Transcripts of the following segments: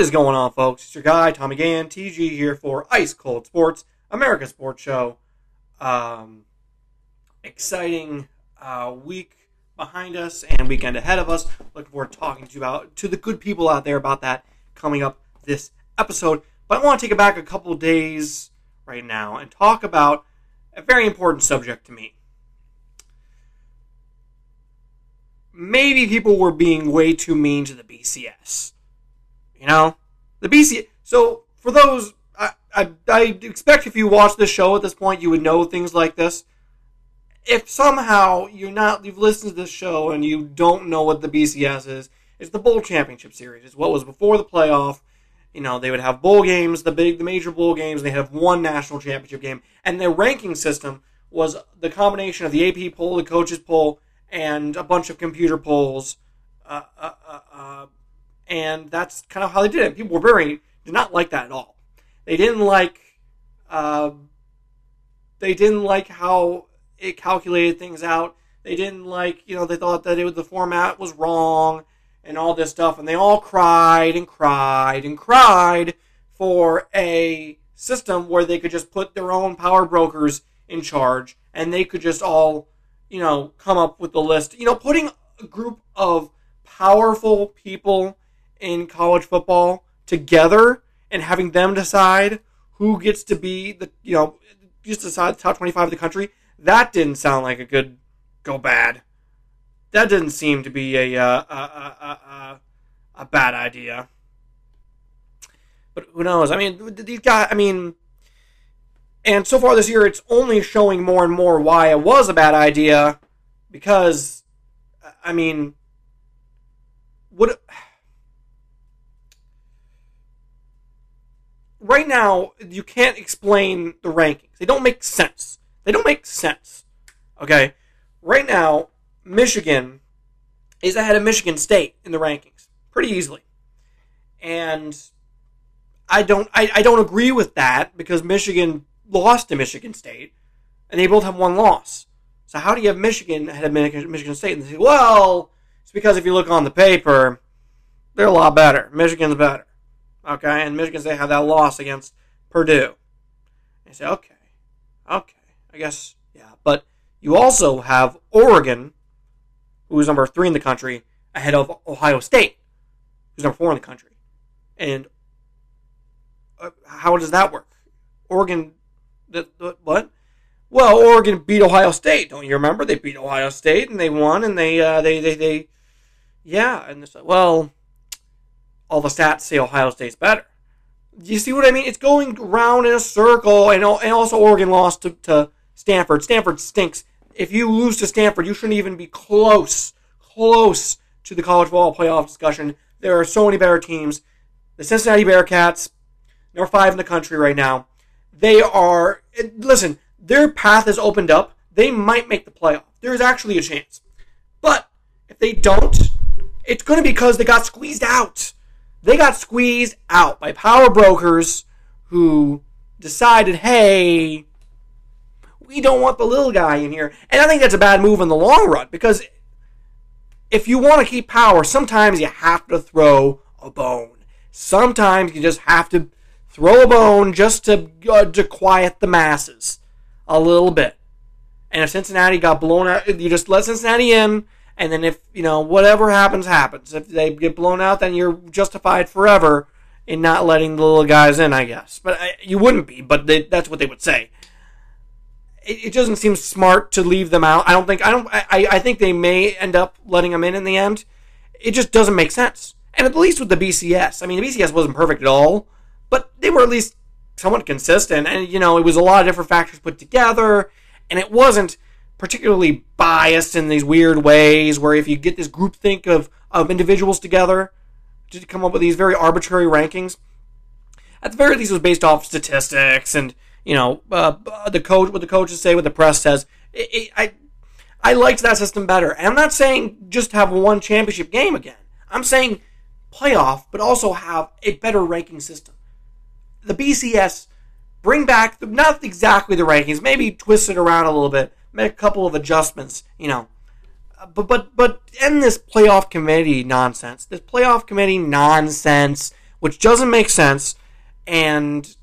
What is going on, folks? It's your guy, Tommy Gann, TG here for Ice Cold Sports, America's Sports Show. Exciting week behind us and weekend ahead of us. Looking forward to talking to you to the good people out there about that coming up this episode. But I want to take it back a couple days right now and talk about a very important subject to me. Maybe people were being way too mean to the BCS. You know, the BCS. So for those, I expect if you watch this show at this point, you would know things like this. If somehow you've listened to this show and you don't know what the BCS is, it's the Bowl Championship Series. It's what was before the playoff. You know, they would have bowl games, the major bowl games. And they have one national championship game, and their ranking system was the combination of the AP poll, the coaches poll, and a bunch of computer polls. And that's kind of how they did it. People did not like that at all. They didn't like how it calculated things out. They didn't like, you know, they thought that the format was wrong and all this stuff. And they all cried and cried and cried for a system where they could just put their own power brokers in charge and they could just all, you know, come up with the list. You know, putting a group of powerful people in college football together and having them decide who gets to be the, you know, just decide the top 25 of the country. That didn't sound like a good go bad. That didn't seem to be a bad idea. But who knows? I mean, these guys. I mean, and so far this year, it's only showing more and more why it was a bad idea, because, I mean, what. Right now, you can't explain the rankings. They don't make sense. Okay? Right now, Michigan is ahead of Michigan State in the rankings pretty easily. And I don't agree with that, because Michigan lost to Michigan State and they both have one loss. So how do you have Michigan ahead of Michigan State? And they say, well, it's because if you look on the paper, they're a lot better. Michigan's better. Okay, and Michigan State had that loss against Purdue. They say, okay, I guess, yeah. But you also have Oregon, who is number 3 in the country, ahead of Ohio State, who's number 4 in the country. And how does that work? Oregon, what? Well, Oregon beat Ohio State. Don't you remember? They beat Ohio State, and they won, and they yeah. And it's like, well, all the stats say Ohio State's better. You see what I mean? It's going round in a circle, and also Oregon lost to Stanford. Stanford stinks. If you lose to Stanford, you shouldn't even be close to the college football playoff discussion. There are so many better teams. The Cincinnati Bearcats, number 5 in the country right now, they are, listen, their path is opened up. They might make the playoff. There is actually a chance. But if they don't, it's going to be because they got squeezed out. They got squeezed out by power brokers who decided, hey, we don't want the little guy in here. And I think that's a bad move in the long run, because if you want to keep power, sometimes you have to throw a bone. Sometimes you just have to throw a bone just to quiet the masses a little bit. And if Cincinnati got blown out, you just let Cincinnati in. And then if, you know, whatever happens, happens. If they get blown out, then you're justified forever in not letting the little guys in, I guess. But you wouldn't be, but that's what they would say. It doesn't seem smart to leave them out. I think they may end up letting them in the end. It just doesn't make sense. And at least with the BCS. I mean, the BCS wasn't perfect at all, but they were at least somewhat consistent. And, you know, it was a lot of different factors put together, and it wasn't particularly biased in these weird ways where if you get this groupthink of individuals together to come up with these very arbitrary rankings. At the very least, it was based off statistics and, you know, what the coaches say, what the press says. I liked that system better. And I'm not saying just have one championship game again. I'm saying playoff, but also have a better ranking system. The BCS, bring back, not exactly the rankings, maybe twist it around a little bit, make a couple of adjustments, you know. But end this playoff committee nonsense. which doesn't make sense, and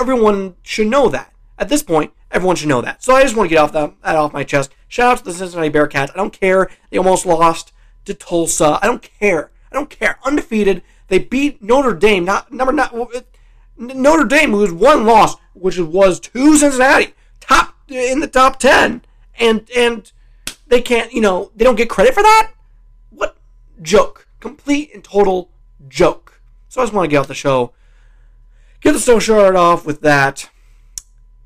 everyone should know that. At this point, everyone should know that. So I just want to get that off my chest. Shout out to the Cincinnati Bearcats. I don't care. They almost lost to Tulsa. I don't care. I don't care. Undefeated. They beat Notre Dame. Notre Dame, who was one loss, which was to Cincinnati, top in the top 10, and they can't. You know, they don't get credit for that. What joke? Complete and total joke. So I just want to get off the show. Get the show started off with that.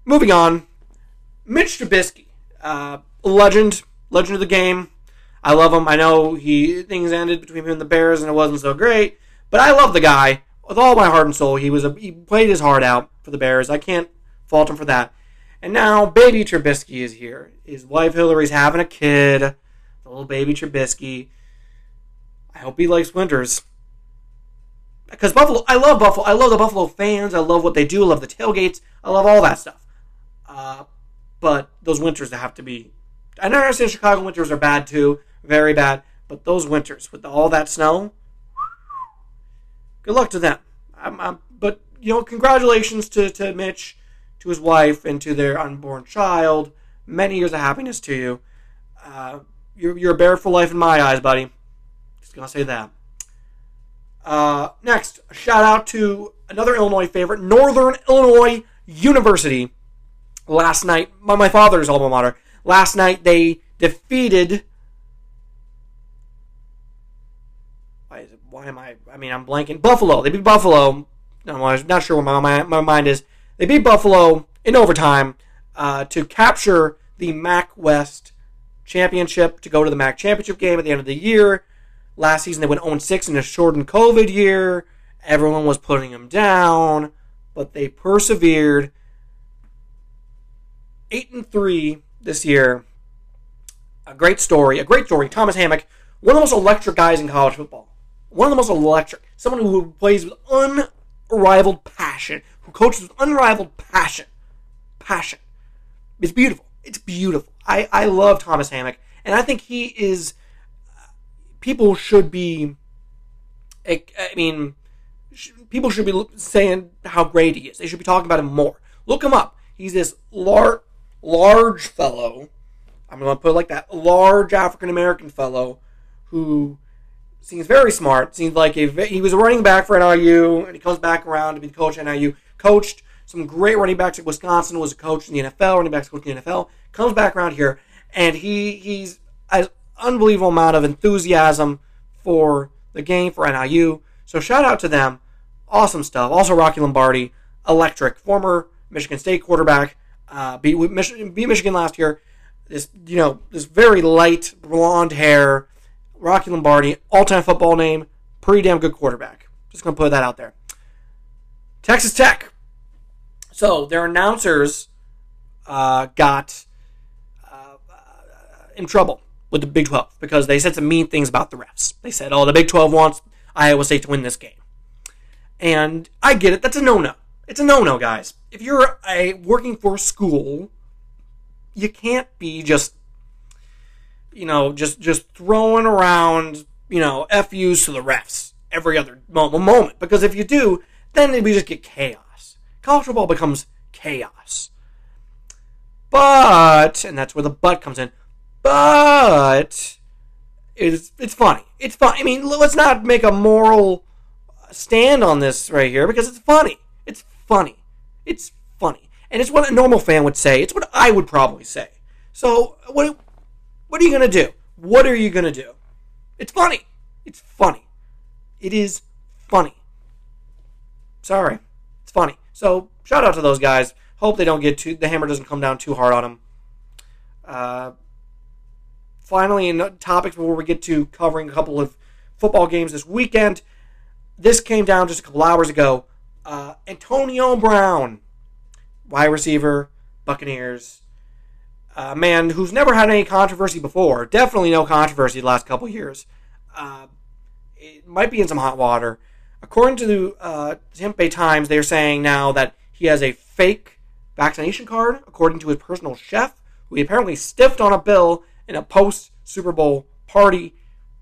Moving on, Mitch Trubisky, legend of the game. I love him. I know things ended between him and the Bears, and it wasn't so great. But I love the guy with all my heart and soul. He played his heart out for the Bears. I can't fault him for that. And now baby Trubisky is here. His wife Hillary's having a kid, the little baby Trubisky. I hope he likes winters. Because Buffalo, I love Buffalo. I love the Buffalo fans. I love what they do. I love the tailgates. I love all that stuff. But those winters have to be... I know, I understand Chicago winters are bad too. Very bad. But those winters, with all that snow... Good luck to them. But, you know, congratulations to Mitch, to his wife, and to their unborn child. Many years of happiness to you. You're a bear for life in my eyes, buddy. Just going to say that. Next, a shout-out to another Illinois favorite, Northern Illinois University. Last night, my father's alma mater, last night they defeated... I'm blanking. Buffalo. They beat Buffalo. I'm not sure where my mind is. They beat Buffalo in overtime to capture the MAC West championship, to go to the MAC championship game at the end of the year. Last season, they went 0-6 in a shortened COVID year. Everyone was putting them down, but they persevered. 8-3 this year. A great story. Thomas Hammock, one of the most electric guys in college football. One of the most electric. Someone who plays with unrivaled passion. Who coaches with unrivaled passion. It's beautiful. I love Thomas Hammock. And I think he is... People should be... people should be saying how great he is. They should be talking about him more. Look him up. He's this large fellow. I'm going to put it like that. Large African-American fellow who... Seems very smart. Seems like he was a running back for NIU, and he comes back around to be the coach at NIU. Coached some great running backs at Wisconsin. Was a coach in the NFL. Running backs coach in the NFL. Comes back around here, and he's an unbelievable amount of enthusiasm for the game, for NIU. So shout out to them. Awesome stuff. Also Rocky Lombardi, electric, former Michigan State quarterback, beat Michigan last year. This very light blonde hair. Rocky Lombardi, all-time football name, pretty damn good quarterback. Just going to put that out there. Texas Tech. So their announcers got in trouble with the Big 12 because they said some mean things about the refs. They said, the Big 12 wants Iowa State to win this game. And I get it. That's a no-no. It's a no-no, guys. If you're working for a school, you can't be just... just throwing around, FUs to the refs every other moment. Because if you do, then we just get chaos. College football becomes chaos. But, and that's where the but comes in, but it's funny. It's funny. Let's not make a moral stand on this right here because it's funny. And it's what a normal fan would say. It's what I would probably say. So, what are you going to do? It's funny. It is funny. Sorry. It's funny. So, shout out to those guys. Hope they don't get the hammer doesn't come down too hard on them. Finally, in topics where we get to covering a couple of football games this weekend, this came down just a couple hours ago. Antonio Brown, wide receiver, Buccaneers. A man who's never had any controversy before. Definitely no controversy the last couple years. It might be in some hot water. According to the Tampa Bay Times, they're saying now that he has a fake vaccination card, according to his personal chef, who he apparently stiffed on a bill in a post-Super Bowl party,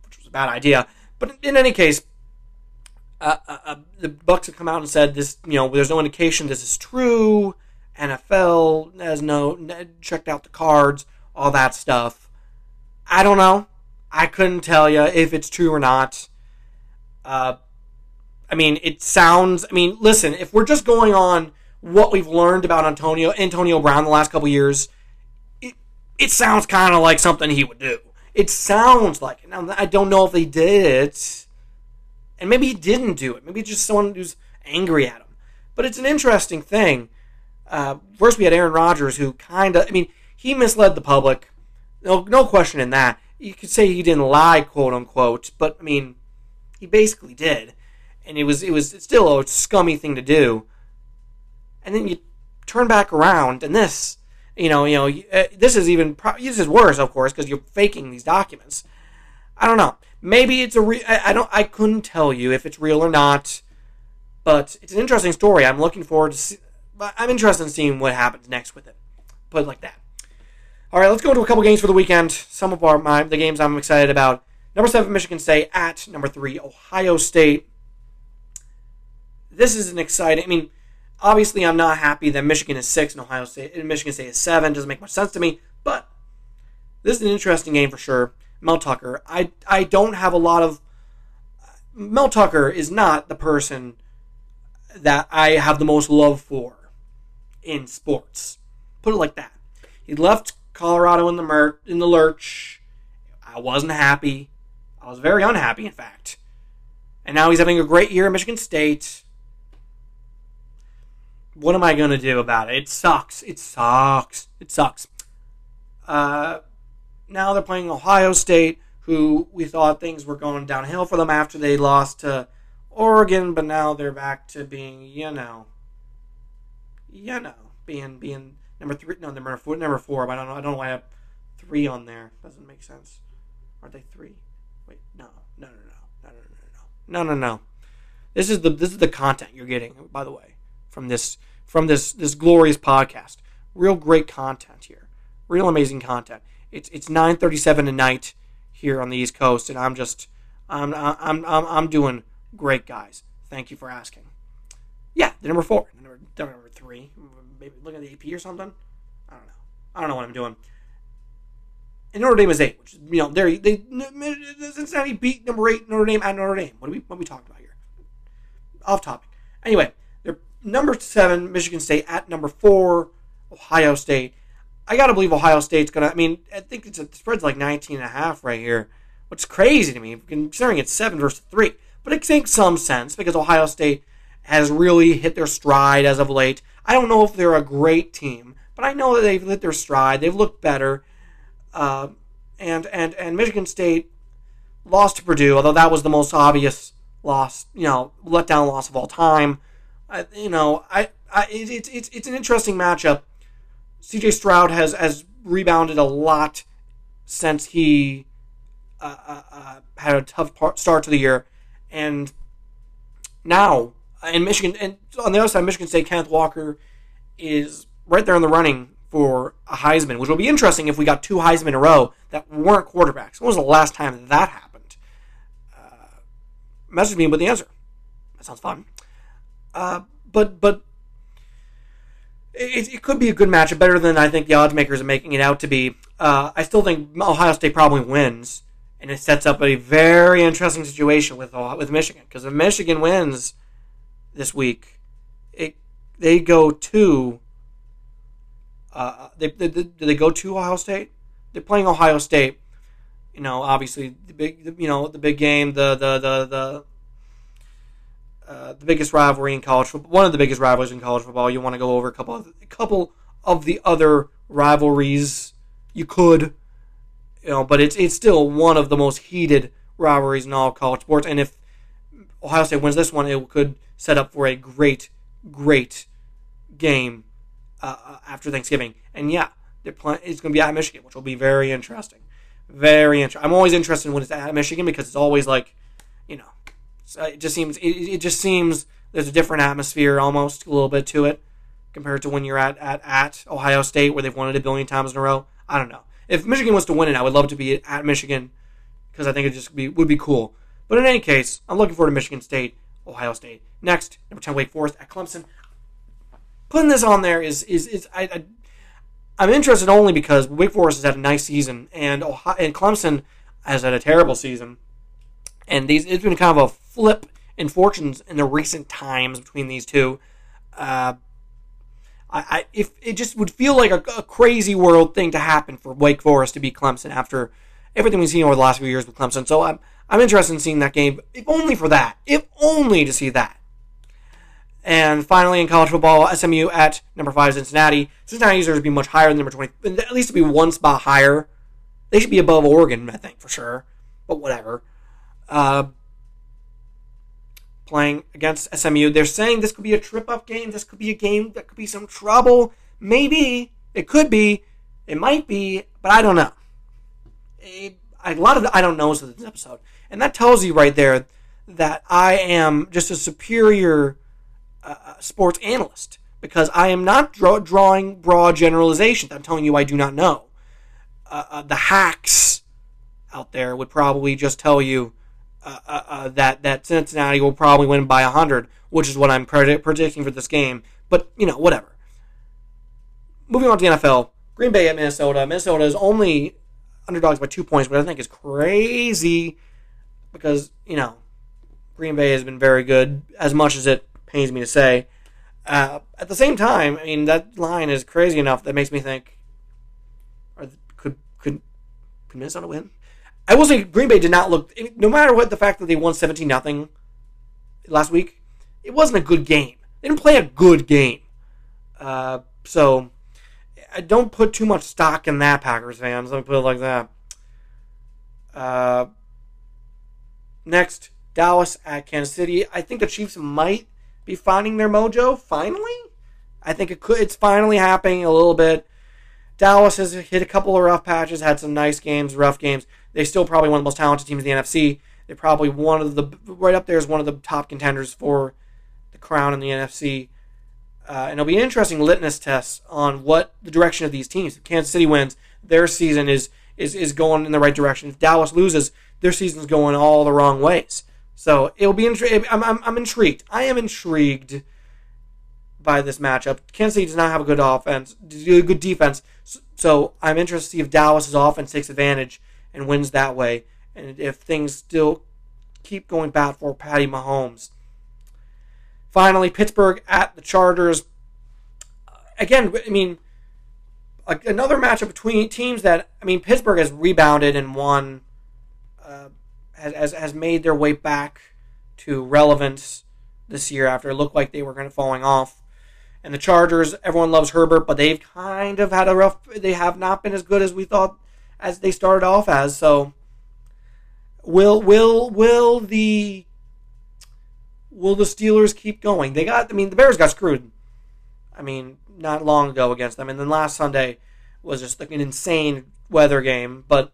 which was a bad idea. But in any case, the Bucks have come out and said this. You know, there's no indication this is true. NFL has no checked out the cards, all that stuff. I don't know. I couldn't tell you if it's true or not. I mean, it sounds. I mean, listen. If we're just going on what we've learned about Antonio Brown the last couple years, it sounds kind of like something he would do. It sounds like it. Now, I don't know if they did it, and maybe he didn't do it. Maybe it's just someone who's angry at him. But it's an interesting thing. First, we had Aaron Rodgers, who kind of, I mean, he misled the public. No question in that. You could say he didn't lie, quote unquote, but I mean, he basically did, and it was still a scummy thing to do. And then you turn back around, and this. This is worse, of course, because you're faking these documents. I don't know. Maybe it's I couldn't tell you if it's real or not, but it's an interesting story. I'm looking forward to. I'm interested in seeing what happens next with it. Put it like that. All right, let's go into a couple games for the weekend. Some of the games I'm excited about. Number 7, Michigan State at number 3, Ohio State. This is an exciting. I mean. Obviously, I'm not happy that Michigan is 6 and Michigan State is 7. Doesn't make much sense to me. But this is an interesting game for sure. Mel Tucker. I don't have a lot of. Mel Tucker is not the person that I have the most love for in sports. Put it like that. He left Colorado in the lurch. I wasn't happy. I was very unhappy, in fact. And now he's having a great year at Michigan State. What am I going to do about it? It sucks. It sucks. It sucks. Now they're playing Ohio State, who we thought things were going downhill for them after they lost to Oregon, but now they're back to being, being number four. But I don't know why I have 3 on there. Doesn't make sense. Aren't they 3? Wait, no. This is the content you're getting, by the way. From this glorious podcast, real great content here, real amazing content. It's 9:37 at night here on the East Coast, and I'm doing great, guys. Thank you for asking. Yeah, the number 4, number 3, maybe looking at the AP or something. I don't know what I'm doing. And Notre Dame is 8, which they Cincinnati beat number 8 Notre Dame at Notre Dame. What are we talking about here? Off topic. Anyway. Number 7, Michigan State at number 4, Ohio State. I got to believe Ohio State's going to, I think the spread's like 19.5 right here, which is crazy to me, considering it's 7 versus 3. But it makes some sense because Ohio State has really hit their stride as of late. I don't know if they're a great team, but I know that they've hit their stride. They've looked better. And Michigan State lost to Purdue, although that was the most obvious loss, letdown loss of all time. It's an interesting matchup. C.J. Stroud has rebounded a lot since he had a tough start to the year, and now in Michigan, and on the other side, Michigan State, Kenneth Walker is right there in the running for a Heisman, which will be interesting if we got 2 Heisman in a row that weren't quarterbacks. When was the last time that happened? Message me with the answer. That sounds fun. But it could be a good matchup, better than I think the odds makers are making it out to be. I still think Ohio State probably wins, and it sets up a very interesting situation with Michigan, because if Michigan wins this week, they go to they go to Ohio State. They're playing Ohio State. Obviously the big game, the biggest rivalry in college football, one of the biggest rivalries in college football. You want to go over a couple of the other rivalries. You could, but it's still one of the most heated rivalries in all college sports. And if Ohio State wins this one, it could set up for a great game after Thanksgiving. And yeah, it's going to be at Michigan, which will be very interesting. Very interesting. I'm always interested when it's at Michigan because it's always like, So it just seems there's a different atmosphere, almost a little bit, to it compared to when you're at Ohio State, where they've won it a billion times in a row. I don't know. If Michigan was to win it, I would love to be at Michigan because I think it would be cool. But in any case, I'm looking forward to Michigan State Ohio State. Next, number 10, Wake Forest at Clemson. Putting this on there I'm interested only because Wake Forest has had a nice season, and Clemson has had a terrible season. And it's been kind of a flip in fortunes in the recent times between these two. If it just would feel like a crazy world thing to happen for Wake Forest to beat Clemson after everything we've seen over the last few years with Clemson. So I'm interested in seeing that game, if only for that. If only to see that. And finally, in college football, SMU at number 5, Cincinnati. Cincinnati deserves to be much higher than number 20, at least to be one spot higher. They should be above Oregon, I think, for sure. But whatever. Playing against SMU. They're saying this could be a trip-up game. This could be a game that could be some trouble. Maybe. It could be. It might be. But I don't know. A lot of the I don't knows in this episode. And that tells you right there that I am just a superior sports analyst, because I am not drawing broad generalizations. I'm telling you I do not know. The hacks out there would probably just tell you that Cincinnati will probably win by 100, which is what I'm predicting for this game. But, whatever. Moving on to the NFL. Green Bay at Minnesota. Minnesota is only underdogs by 2 points, which I think is crazy because, Green Bay has been very good, as much as it pains me to say. At the same time, that line is crazy enough that makes me think, could Minnesota win? I will say Green Bay did not look, no matter what, the fact that they won 17-0 last week, it wasn't a good game. They didn't play a good game. So I don't put too much stock in that, Packers fans. Let me put it like that. Next, Dallas at Kansas City. I think the Chiefs might be finding their mojo finally. I think it's finally happening a little bit. Dallas has hit a couple of rough patches, had some nice games, rough games. They're still probably one of the most talented teams in the NFC. They're probably right up there is one of the top contenders for the crown in the NFC. And it'll be interesting litmus tests on what the direction of these teams. If Kansas City wins, their season is going in the right direction. If Dallas loses, their season's going all the wrong ways. So it'll be I'm intrigued. I am intrigued by this matchup. Kansas City does not have a good offense, good defense. So I'm interested to see if Dallas's offense takes advantage and wins that way, and if things still keep going bad for Patty Mahomes. Finally, Pittsburgh at the Chargers. Again, another matchup between teams that Pittsburgh has rebounded and won. Has made their way back to relevance this year after it looked like they were kind of falling off. And the Chargers, everyone loves Herbert, but they've kind of had a rough. They have not been as good as we thought as they started off as. So, will the Steelers keep going? They got. The Bears got screwed. Not long ago against them, and then last Sunday was just like an insane weather game. But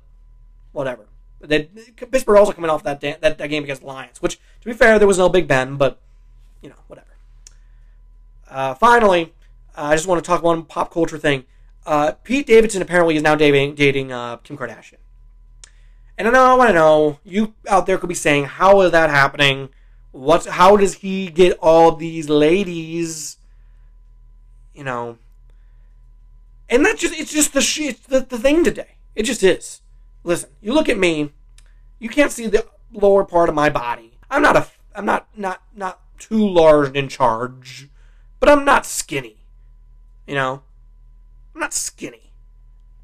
whatever. Pittsburgh also coming off that game against the Lions, which, to be fair, there was no Big Ben, but, whatever. Finally, I just want to talk one pop culture thing. Pete Davidson apparently is now dating Kim Kardashian. And I know, you out there could be saying, how is that happening? How does he get all these ladies? And it's just the thing today. It just is. Listen, you look at me, you can't see the lower part of my body. I'm not too large and in charge, but I'm not skinny. I'm not skinny.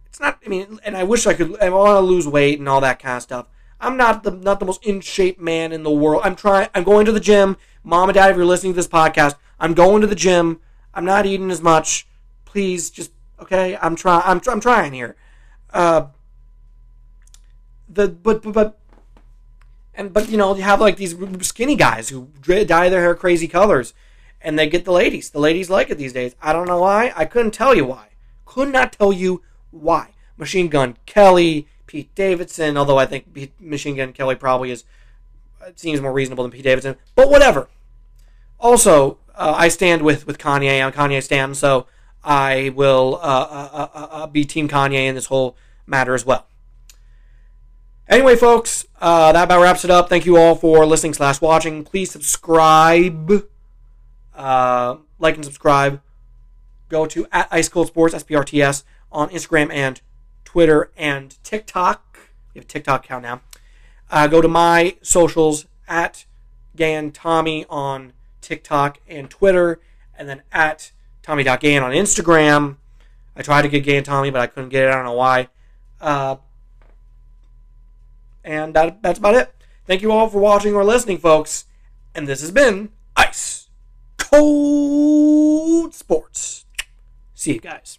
It's not, and I wish I want to lose weight and all that kind of stuff. I'm not the most in shape man in the world. I'm going to the gym. Mom and Dad, if you're listening to this podcast, I'm going to the gym. I'm not eating as much. Please just, okay? I'm trying here. But you have like these skinny guys who dye their hair crazy colors, and they get the ladies. The ladies like it these days. I don't know why. I couldn't tell you why. Could not tell you why. Machine Gun Kelly, Pete Davidson. Although I think Machine Gun Kelly probably seems more reasonable than Pete Davidson. But whatever. Also, I stand with Kanye. I'm Kanye stan, so I will be Team Kanye in this whole matter as well. Anyway, folks, that about wraps it up. Thank you all for listening / watching. Please subscribe. Like and subscribe. Go to @IceColdSports, SPRTS, on Instagram and Twitter and TikTok. We have a TikTok account now. Go to my socials, @GanTommy on TikTok and Twitter, and then @Tommy.Gan on Instagram. I tried to get Gan Tommy, but I couldn't get it. I don't know why. And that's about it. Thank you all for watching or listening, folks. And this has been Ice Cold Sports. See you guys.